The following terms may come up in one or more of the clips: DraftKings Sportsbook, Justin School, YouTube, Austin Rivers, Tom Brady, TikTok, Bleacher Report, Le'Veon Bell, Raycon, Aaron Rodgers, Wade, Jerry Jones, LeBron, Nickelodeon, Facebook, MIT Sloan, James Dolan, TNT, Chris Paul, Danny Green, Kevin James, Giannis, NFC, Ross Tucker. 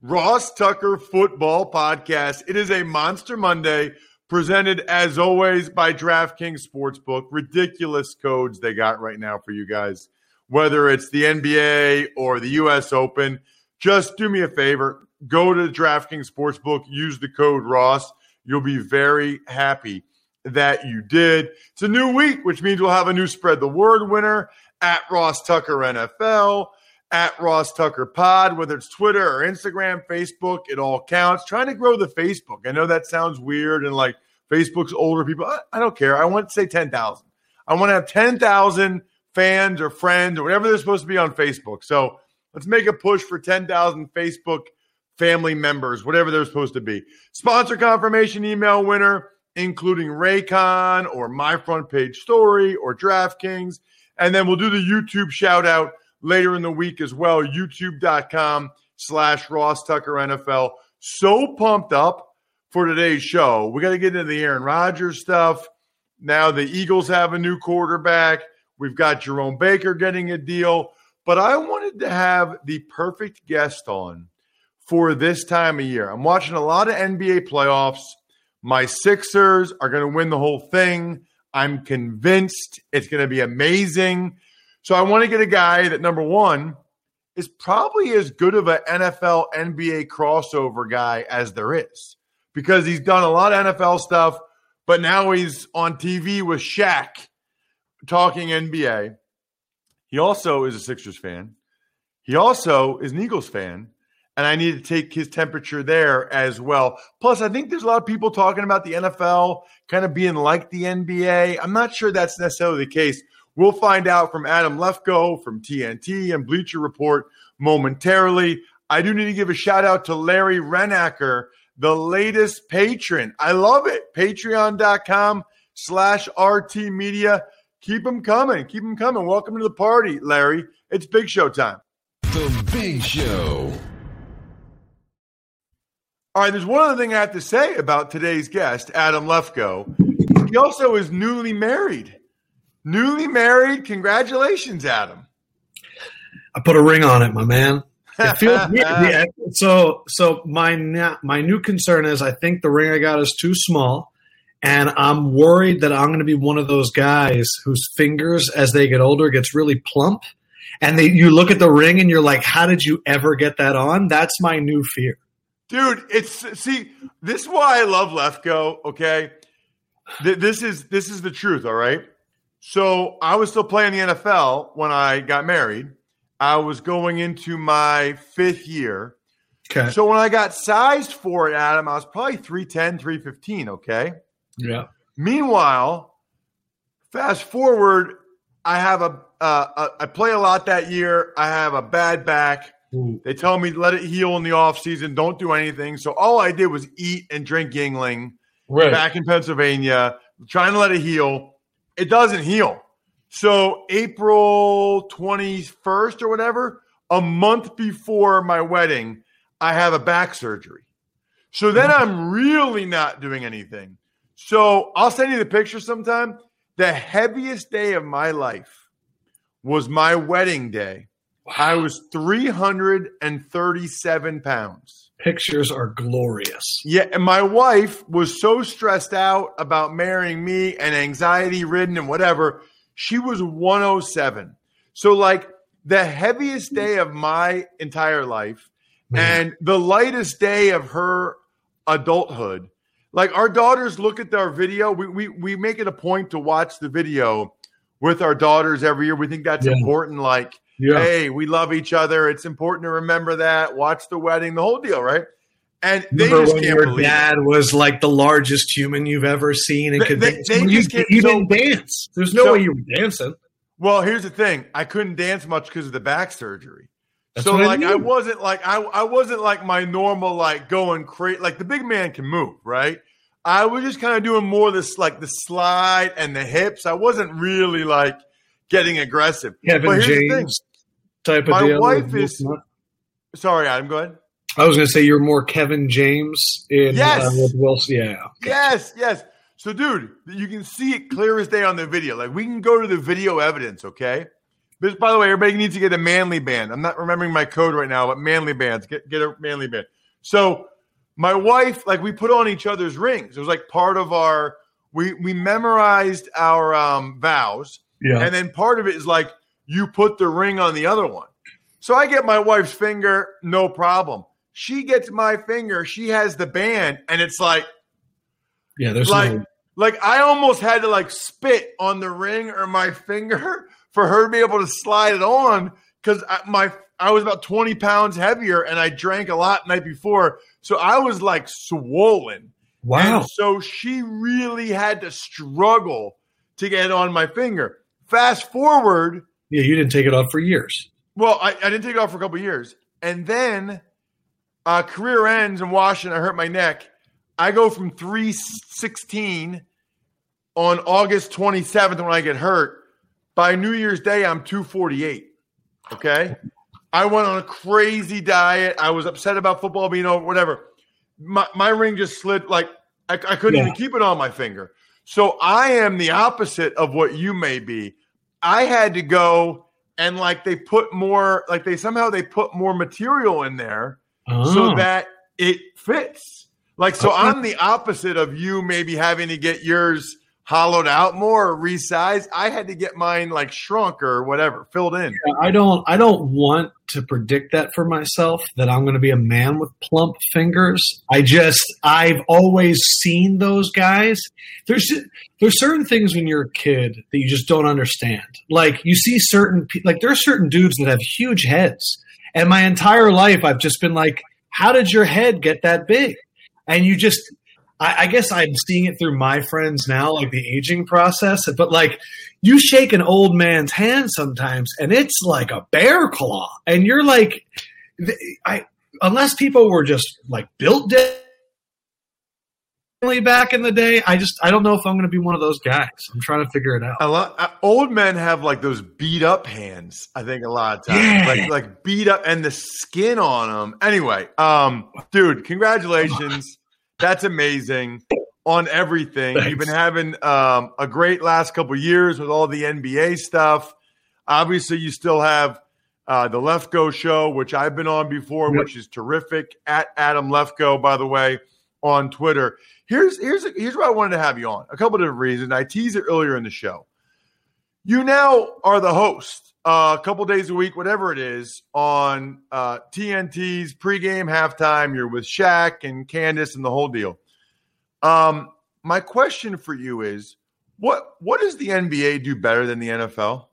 Ross Tucker Football Podcast. It is a Monster Monday presented, as always, by DraftKings Sportsbook. Ridiculous codes they got right now for you guys, whether it's the NBA or the U.S. Open. Just do me a favor. Go to DraftKings Sportsbook. Use the code ROSS. You'll be very happy that you did. It's a new week, which means we'll have a new Spread the Word winner. At Ross Tucker NFL, at Ross Tucker Pod, whether it's Twitter or Instagram, Facebook, it all counts. Trying to grow the Facebook. I know that sounds weird and like Facebook's older people. I don't care. I want to say 10,000. I want to have 10,000 fans or friends or whatever they're supposed to be on Facebook. So let's make a push for 10,000 Facebook family members, whatever they're supposed to be. Sponsor confirmation email winner, including Raycon or My Front Page Story or DraftKings. And then we'll do the YouTube shout-out later in the week as well, youtube.com/Ross Tucker NFL. So pumped up for today's show. We got to get into the Aaron Rodgers stuff. Now the Eagles have a new quarterback. We've got Jerome Baker getting a deal. But I wanted to have the perfect guest on for this time of year. I'm watching a lot of NBA playoffs. My Sixers are going to win the whole thing. I'm convinced it's going to be amazing. So I want to get a guy that, number one, is probably as good of an NFL, NBA crossover guy as there is because he's done a lot of NFL stuff, but now he's on TV with Shaq talking NBA. He also is a Sixers fan. He also is an Eagles fan, and I need to take his temperature there as well. Plus, I think there's a lot of people talking about the NFL kind of being like the NBA. I'm not sure that's necessarily the case. We'll find out from Adam Lefkoe from TNT and Bleacher Report momentarily. I do need to give a shout-out to Larry Renacker, the latest patron. I love it. Patreon.com/RT Media. Keep them coming. Keep them coming. Welcome to the party, Larry. It's Big Show time. The Big Show. All right, there's one other thing I have to say about today's guest, Adam Lefkoe. He also is newly married. Congratulations, Adam. I put a ring on it, my man. It feels weird. Yeah. So my new concern is I think the ring I got is too small, and I'm worried that I'm going to be one of those guys whose fingers, as they get older, gets really plump, and you look at the ring and you're like, how did you ever get that on? That's my new fear. Dude, this is why I love Lefkoe, okay? This is the truth, all right? So I was still playing the NFL when I got married. I was going into my fifth year. Okay. So when I got sized for it, Adam, I was probably 310, 315, okay? Yeah. Meanwhile, fast forward, I have I play a lot that year. I have a bad back. They tell me let it heal in the offseason. Don't do anything. So all I did was eat and drink Yingling back in Pennsylvania, trying to let it heal. It doesn't heal. So April 21st or whatever, a month before my wedding, I have a back surgery. So then I'm really not doing anything. So I'll send you the picture sometime. The heaviest day of my life was my wedding day. Wow. I was 337 pounds. Pictures are glorious. Yeah, and my wife was so stressed out about marrying me and anxiety-ridden and whatever. She was 107. So, like, the heaviest day of my entire life, man, and the lightest day of her adulthood. Like, our daughters look at our video. We make it a point to watch the video with our daughters every year. We think that's important. Like, hey, we love each other. It's important to remember that. Watch the wedding, the whole deal, right? And they just can't believe your dad was like the largest human you've ever seen. And you didn't dance. There's no way you were dancing. Well, here's the thing. I couldn't dance much because of the back surgery. That's so, like, I wasn't like my normal, like, going crazy. Like, the big man can move, right? I was just kind of doing more of this, like, the slide and the hips. I wasn't really, like, getting aggressive. Kevin James type of deal. My wife is – sorry, Adam, go ahead. I was going to say you're more Kevin James in with Wilson. Yeah. Okay. Yes. So, dude, you can see it clear as day on the video. Like, we can go to the video evidence, okay? This, by the way, everybody needs to get a manly band. I'm not remembering my code right now, but manly bands. Get a manly band. So my wife, like, we put on each other's rings. It was like part of our – we memorized our vows. Yeah. And then part of it is like you put the ring on the other one. So I get my wife's finger, no problem. She gets my finger. She has the band, and it's like – yeah, there's like, no – like, I almost had to, like, spit on the ring or my finger – for her to be able to slide it on, because I was about 20 pounds heavier and I drank a lot the night before. So I was like swollen. Wow. And so she really had to struggle to get it on my finger. Fast forward. Yeah, you didn't take it off for years. Well, I didn't take it off for a couple of years. And then career ends in Washington. I hurt my neck. I go from 316 on August 27th when I get hurt. By New Year's Day, I'm 248, okay? I went on a crazy diet. I was upset about football being over, whatever. My ring just slid. Like, I couldn't even keep it on my finger. So I am the opposite of what you may be. I had to go and, like, they put more – like, they put more material in there so that it fits. Like, so I'm the opposite of you maybe having to get yours – hollowed out more, resized. I had to get mine, like, shrunk or whatever, filled in. Yeah, I don't want to predict that for myself, that I'm going to be a man with plump fingers. I've always seen those guys. There's certain things when you're a kid that you just don't understand. Like, you see certain, like, there are certain dudes that have huge heads. And my entire life, I've just been like, how did your head get that big? And you just, I guess I'm seeing it through my friends now, like the aging process. But, like, you shake an old man's hand sometimes, and it's like a bear claw. And you're like, unless people were just, like, built differently back in the day, I don't know if I'm going to be one of those guys. I'm trying to figure it out. A lot, old men have, like, those beat up hands. I think a lot of times, like beat up, and the skin on them. Anyway, dude, congratulations. That's amazing on everything. Thanks. You've been having a great last couple of years with all the NBA stuff. Obviously, you still have the Lefkoe Show, which I've been on before, which is terrific. At Adam Lefkoe, by the way, on Twitter. Here's why I wanted to have you on. A couple of different reasons. I teased it earlier in the show. You now are the host a couple days a week, whatever it is, on TNT's pregame, halftime. You're with Shaq and Candace and the whole deal. My question for you is, what does the NBA do better than the NFL?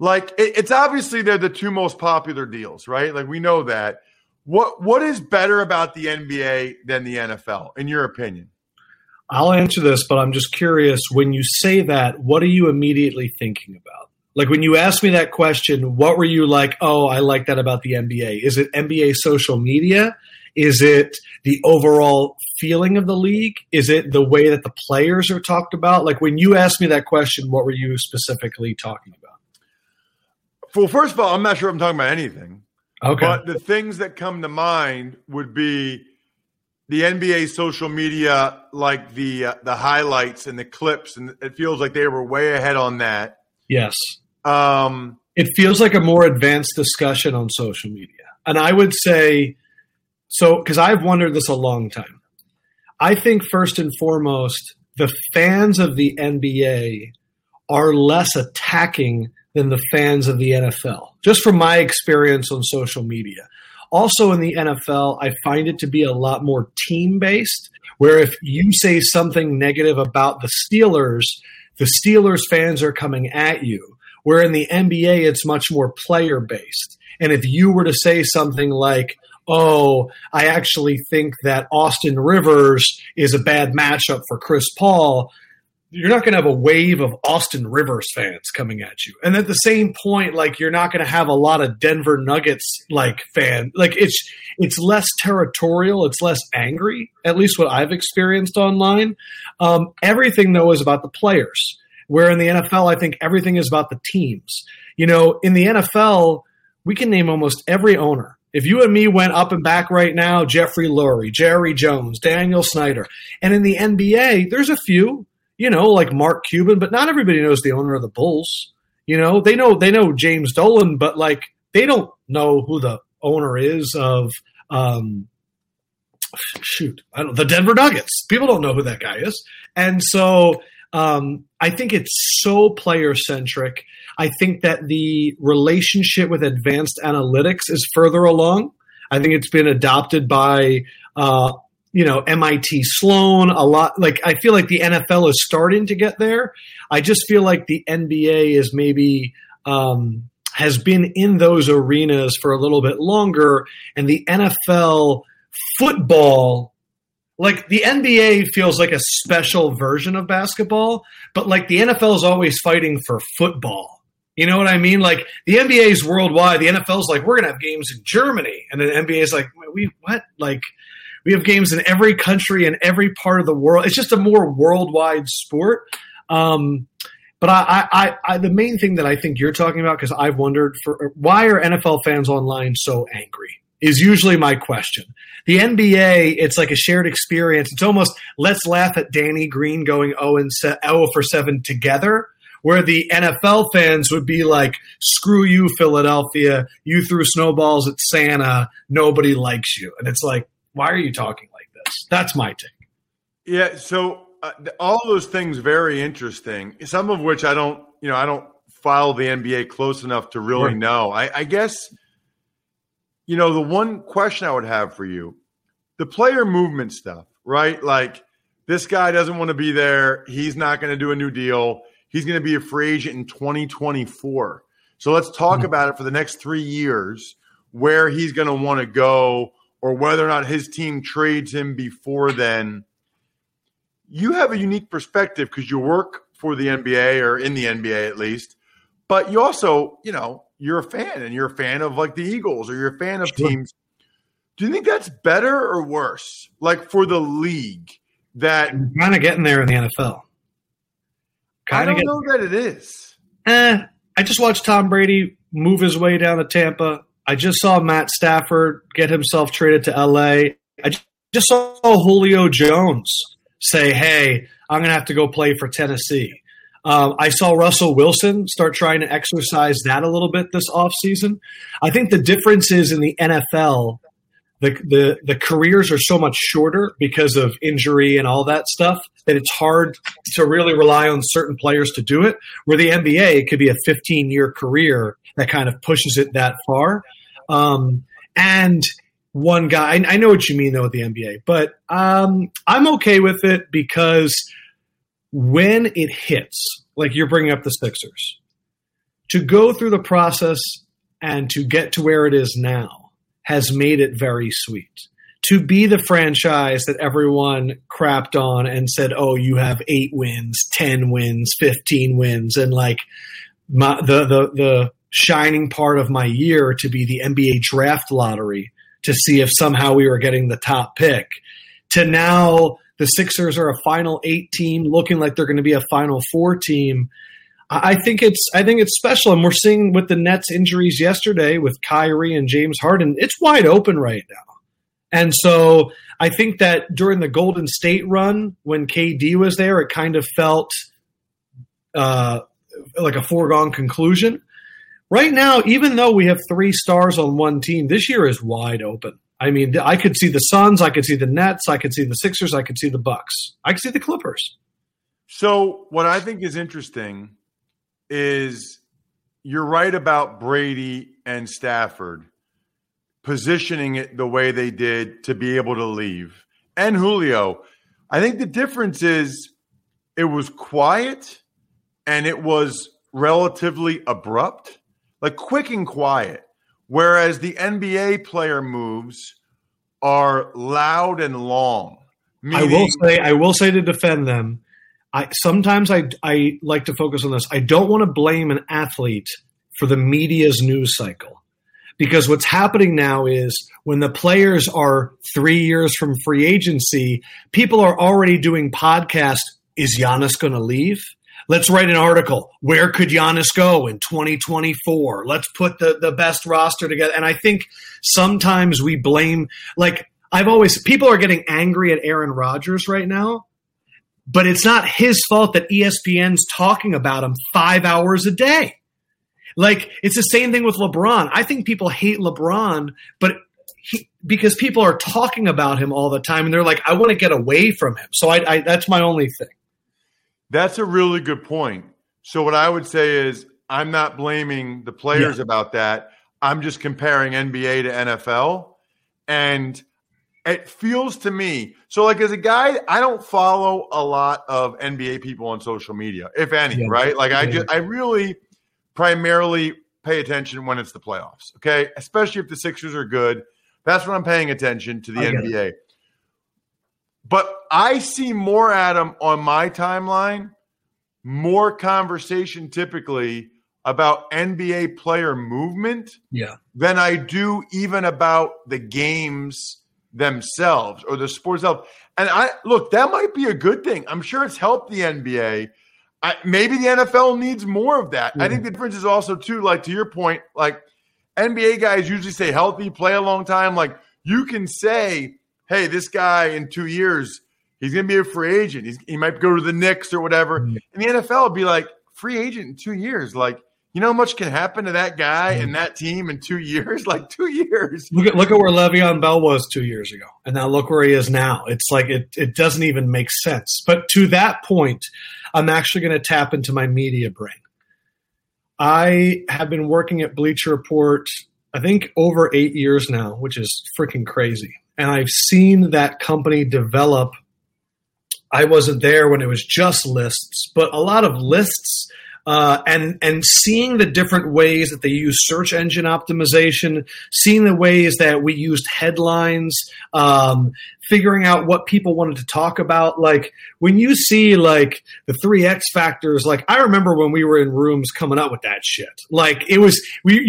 Like, it's obviously they're the two most popular deals, right? Like, we know that. What is better about the NBA than the NFL, in your opinion? I'll answer this, but I'm just curious. When you say that, what are you immediately thinking about? Like, when you asked me that question, what were you like, oh, I like that about the NBA? Is it NBA social media? Is it the overall feeling of the league? Is it the way that the players are talked about? Like, when you asked me that question, what were you specifically talking about? Well, first of all, I'm not sure I'm talking about anything. Okay. But the things that come to mind would be the NBA social media, like the highlights and the clips, and it feels like they were way ahead on that. Yes. It feels like a more advanced discussion on social media. And I would say, so, because I've wondered this a long time. I think first and foremost, the fans of the NBA are less attacking than the fans of the NFL, just from my experience on social media. Also in the NFL, I find it to be a lot more team-based, where if you say something negative about the Steelers fans are coming at you, where in the NBA, it's much more player-based. And if you were to say something like, oh, I actually think that Austin Rivers is a bad matchup for Chris Paul, you're not going to have a wave of Austin Rivers fans coming at you. And at the same point, like, you're not going to have a lot of Denver Nuggets like fan. Like, it's less territorial. It's less angry, at least what I've experienced online. Everything, though, is about the players, where in the NFL, I think everything is about the teams. You know, in the NFL, we can name almost every owner. If you and me went up and back right now, Jeffrey Lurie, Jerry Jones, Daniel Snyder. And in the NBA, there's a few, you know, like Mark Cuban, but not everybody knows the owner of the Bulls. You know, they know James Dolan, but like they don't know who the owner is of the Denver Nuggets. People don't know who that guy is. And so I think it's so player-centric. I think that the relationship with advanced analytics is further along. I think it's been adopted by MIT Sloan, a lot. Like, I feel like the NFL is starting to get there. I just feel like the NBA is maybe has been in those arenas for a little bit longer, and the NFL football, like the NBA feels like a special version of basketball, but like the NFL is always fighting for football. You know what I mean? Like the NBA is worldwide. The NFL is like, we're going to have games in Germany. And then the NBA is like, we have games in every country and every part of the world. It's just a more worldwide sport. But I the main thing that I think you're talking about, because I've wondered why are NFL fans online so angry, is usually my question. The NBA, it's like a shared experience. It's almost, let's laugh at Danny Green going 0-for-7 together, where the NFL fans would be like, screw you, Philadelphia. You threw snowballs at Santa. Nobody likes you. And it's like, why are you talking like this? That's my take. Yeah, so all those things very interesting. Some of which I don't follow the NBA close enough to really know. I guess, you know, the one question I would have for you, the player movement stuff, right? Like, this guy doesn't want to be there. He's not going to do a new deal. He's going to be a free agent in 2024. So let's talk about it for the next 3 years, where he's going to want to go, or whether or not his team trades him before then. You have a unique perspective because you work for the NBA, or in the NBA at least, but you also, you know, you're a fan, and you're a fan of like the Eagles, or you're a fan of teams. Do you think that's better or worse? Like, for the league, that kind of getting there in the NFL. I don't know that it is. I just watched Tom Brady move his way down to Tampa. I just saw Matt Stafford get himself traded to LA. I just saw Julio Jones say, hey, I'm going to have to go play for Tennessee. I saw Russell Wilson start trying to exercise that a little bit this offseason. I think the difference is in the NFL, the careers are so much shorter because of injury and all that stuff that it's hard to really rely on certain players to do it, where the NBA, it could be a 15-year career that kind of pushes it that far. And one guy, I know what you mean though with the NBA, but I'm okay with it because when it hits, like you're bringing up the Sixers, to go through the process and to get to where it is now has made it very sweet. To be the franchise that everyone crapped on and said, oh, you have 8 wins, 10 wins, 15 wins, and like the shining part of my year to be the NBA draft lottery to see if somehow we were getting the top pick, to now the Sixers are a Final 8 team looking like they're going to be a Final 4 team. I think it's special. And we're seeing with the Nets injuries yesterday with Kyrie and James Harden, it's wide open right now. And so I think that during the Golden State run, when KD was there, it kind of felt like a foregone conclusion. Right now, even though we have three stars on one team, this year is wide open. I mean, I could see the Suns, I could see the Nets, I could see the Sixers, I could see the Bucks, I could see the Clippers. So what I think is interesting is you're right about Brady and Stafford positioning it the way they did to be able to leave. And Julio. I think the difference is it was quiet and it was relatively abrupt, like quick and quiet. Whereas the NBA player moves are loud and long. I will say to defend them, Sometimes I like to focus on this. I don't want to blame an athlete for the media's news cycle, because what's happening now is when the players are 3 years from free agency, people are already doing podcasts. Is Giannis going to leave? Let's write an article. Where could Giannis go in 2024? Let's put the best roster together. And I think sometimes we blame, like people are getting angry at Aaron Rodgers right now. But it's not his fault that ESPN's talking about him 5 hours a day. Like, it's the same thing with LeBron. I think people hate LeBron, but because people are talking about him all the time, and they're like, I want to get away from him. So I that's my only thing. That's a really good point. So what I would say is I'm not blaming the players about that. I'm just comparing NBA to NFL. And it feels to me, so like as a guy, I don't follow a lot of NBA people on social media, if any, right? Like I really primarily pay attention when it's the playoffs, okay? Especially if the Sixers are good. That's when I'm paying attention to the NBA. But I see more, Adam, on my timeline, more conversation typically about NBA player movement than I do even about the games themselves or the sports help. And I look, that might be a good thing. I'm sure it's helped the NBA. Maybe the NFL needs more of that. I think the difference is also too, like to your point, like NBA guys usually stay healthy, play a long time. Like you can say, hey, this guy in 2 years, he's going to be a free agent. He might go to the Knicks or whatever. And the NFL would be like, free agent in 2 years. Like, you know how much can happen to that guy and that team in 2 years? Like 2 years. Look at where Le'Veon Bell was 2 years ago, and now look where he is now. It's like it doesn't even make sense. But to that point, I'm actually going to tap into my media brain. I have been working at Bleacher Report, I think, over 8 years now, which is freaking crazy. And I've seen that company develop. I wasn't there when it was just lists, but a lot of lists – and seeing the different ways that they use search engine optimization, seeing the ways that we used headlines, figuring out what people wanted to talk about. Like when you see like the 3X factors, like I remember when we were in rooms coming up with that shit. Like it was, we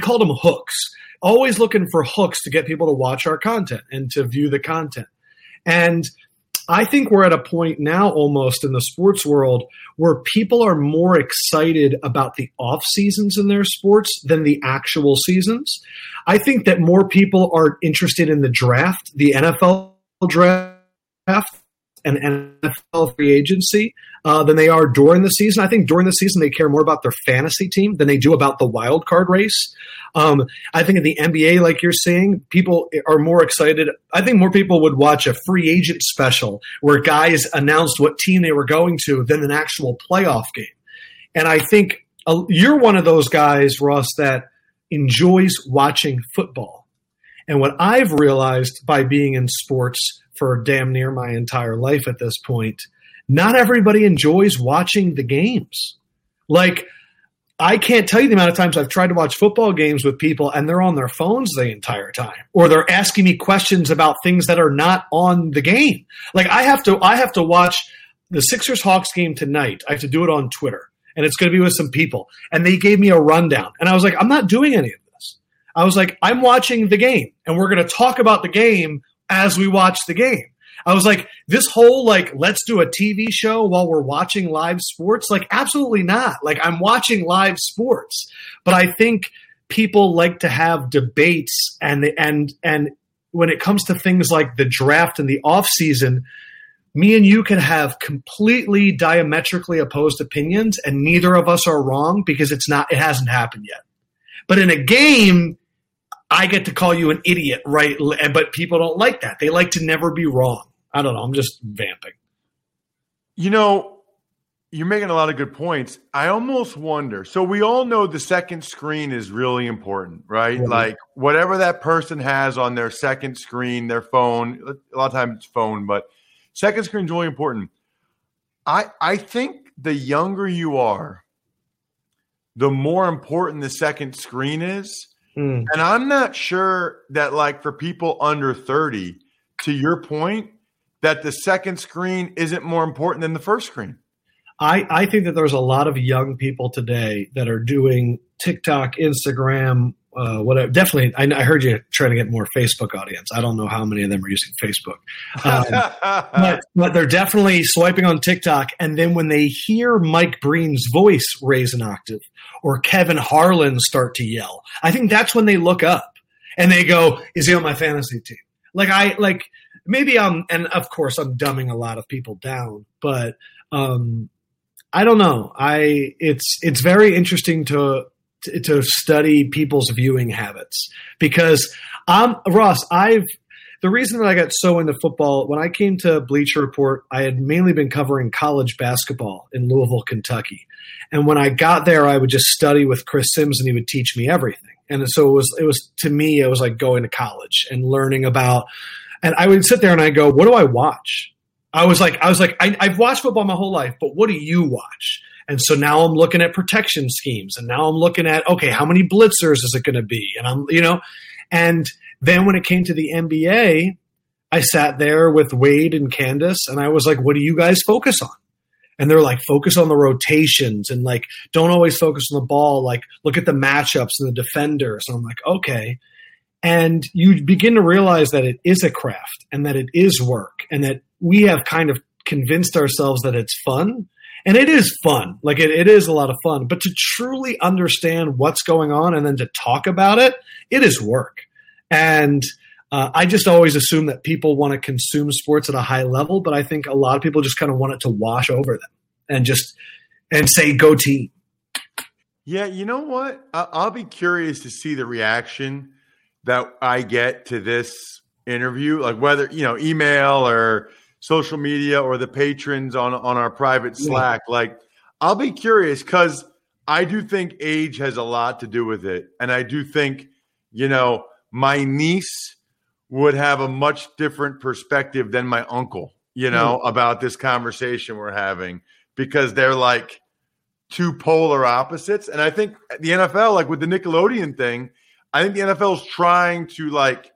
called them hooks, always looking for hooks to get people to watch our content and to view the content. And I think we're at a point now almost in the sports world where people are more excited about the off seasons in their sports than the actual seasons. I think that more people are interested in the draft, the NFL draft and NFL free agency than they are during the season. I think during the season they care more about their fantasy team than they do about the wild card race. I think in the NBA, like you're saying, people are more excited. I think more people would watch a free agent special where guys announced what team they were going to than an actual playoff game. And I think you're one of those guys, Russ, that enjoys watching football. And what I've realized by being in sports for damn near my entire life at this point, not everybody enjoys watching the games. Like, I can't tell you the amount of times I've tried to watch football games with people and they're on their phones the entire time, or they're asking me questions about things that are not on the game. Like I have to watch the Sixers-Hawks game tonight. I have to do it on Twitter, and it's going to be with some people. And they gave me a rundown, and I was like, I'm not doing any of this. I was like, I'm watching the game, and we're going to talk about the game as we watch the game. I was like, this whole, like, let's do a TV show while we're watching live sports? Like, absolutely not. Like, I'm watching live sports. But I think people like to have debates and when it comes to things like the draft and the offseason, me and you can have completely diametrically opposed opinions, and neither of us are wrong because it hasn't happened yet. But in a game, I get to call you an idiot, right? But people don't like that. They like to never be wrong. I don't know. I'm just vamping. You know, you're making a lot of good points. I almost wonder. So we all know the second screen is really important, right? Mm-hmm. Like whatever that person has on their second screen, their phone, a lot of times it's phone, but second screen is really important. I think the younger you are, the more important the second screen is. Mm. And I'm not sure that, like, for people under 30, to your point, that the second screen isn't more important than the first screen. I think that there's a lot of young people today that are doing TikTok, Instagram, whatever. Definitely, I heard you trying to get more Facebook audience. I don't know how many of them are using Facebook. But they're definitely swiping on TikTok. And then when they hear Mike Breen's voice raise an octave or Kevin Harlan start to yell, I think that's when they look up and they go, is he on my fantasy team? And of course I'm dumbing a lot of people down, but I don't know. It's very interesting to study people's viewing habits because Ross, the reason that I got so into football, when I came to Bleacher Report, I had mainly been covering college basketball in Louisville, Kentucky. And when I got there, I would just study with Chris Sims and he would teach me everything. And so it was to me, it was like going to college and learning about, and I would sit there and I go, what do I watch? I've watched football my whole life, but what do you watch? And so now I'm looking at protection schemes, and now I'm looking at, okay, how many blitzers is it going to be? And then when it came to the NBA, I sat there with Wade and Candace, and I was like, what do you guys focus on? And they're like, focus on the rotations and, like, don't always focus on the ball. Like, look at the matchups and the defenders. And I'm like, okay. And you begin to realize that it is a craft and that it is work and that we have kind of convinced ourselves that it's fun. And it is fun. Like, it is a lot of fun. But to truly understand what's going on and then to talk about it, it is work. And I just always assume that people want to consume sports at a high level, but I think a lot of people just kind of want it to wash over them and say, go team. Yeah, you know what? I'll be curious to see the reaction that I get to this interview, like whether, email or social media or the patrons on our private Slack. Like, I'll be curious because I do think age has a lot to do with it. And I do think, my niece would have a much different perspective than my uncle, about this conversation we're having because they're like two polar opposites. And I think the NFL, like with the Nickelodeon thing, I think the NFL is trying to like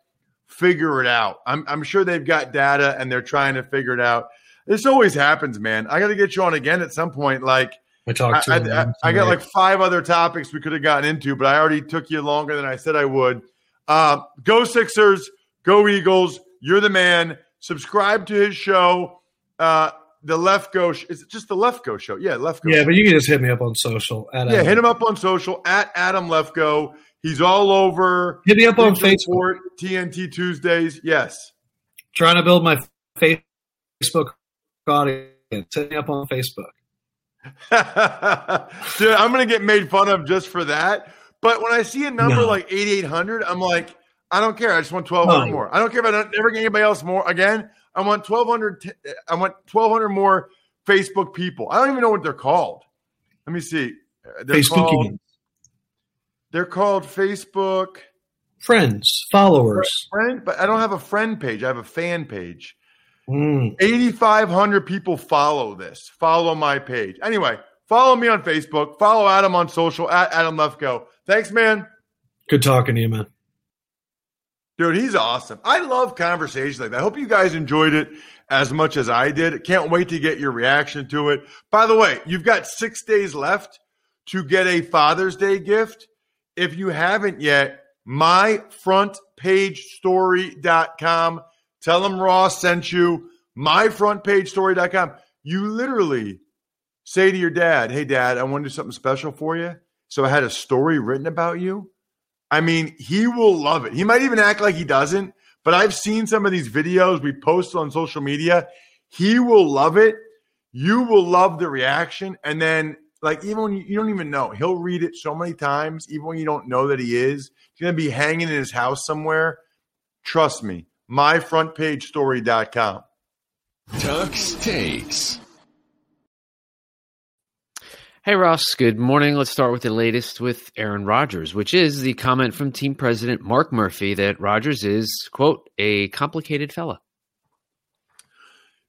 figure it out. I'm sure they've got data and they're trying to figure it out. This always happens, man. I got to get you on again at some point. Like, I got like five other topics we could have gotten into, but I already took you longer than I said I would. Go Sixers, go Eagles. You're the man. Subscribe to his show. The Lefkoe is it just the Lefkoe show? Yeah, Lefkoe. Yeah, but you can just hit me up on social. Hit him up on social at Adam Lefkoe. He's all over. Hit me up on Facebook. TNT Tuesdays. Yes. Trying to build my Facebook audience. Hit me up on Facebook. Dude, I'm going to get made fun of just for that. But when I see a number like 8,800, I'm like, I don't care. I just want 1,200 more. I don't care if I never get anybody else more. Again, I want 1,200. I want 1,200 more Facebook people. I don't even know what they're called. Let me see. They're called Facebook friends, followers. But I don't have a friend page. I have a fan page. 8,500 people follow this. Follow my page. Anyway, follow me on Facebook. Follow Adam on social at Adam Lefkoe. Thanks, man. Good talking to you, man. Dude, he's awesome. I love conversations like that. I hope you guys enjoyed it as much as I did. Can't wait to get your reaction to it. By the way, you've got 6 days left to get a Father's Day gift. If you haven't yet, myfrontpagestory.com. Tell them Ross sent you, myfrontpagestory.com. You literally say to your dad, hey, Dad, I want to do something special for you. So I had a story written about you. I mean, he will love it. He might even act like he doesn't, But I've seen some of these videos we post on social media. He will love it. You will love the reaction. And then, like, even when you don't even know, he'll read it so many times, even when you don't know that he is. It's going to be hanging in his house somewhere. Trust me. MyFrontPageStory.com. Tux Takes. Hey, Ross. Good morning. Let's start with the latest with Aaron Rodgers, which is the comment from team president Mark Murphy that Rodgers is, quote, a complicated fella.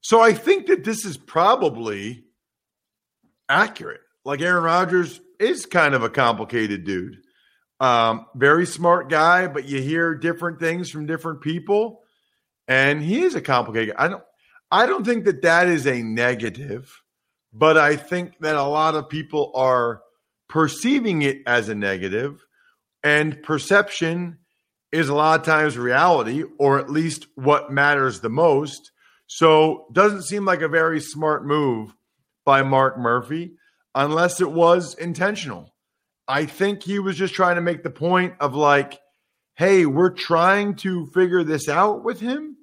So I think that this is probably accurate. Like, Aaron Rodgers is kind of a complicated dude. Very smart guy, but you hear different things from different people, and he is a complicated guy. I don't think that that is a negative. But I think that a lot of people are perceiving it as a negative, and perception is a lot of times reality, or at least what matters the most. So doesn't seem like a very smart move by Mark Murphy, unless it was intentional. I think he was just trying to make the point of, like, hey, we're trying to figure this out with him.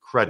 credit.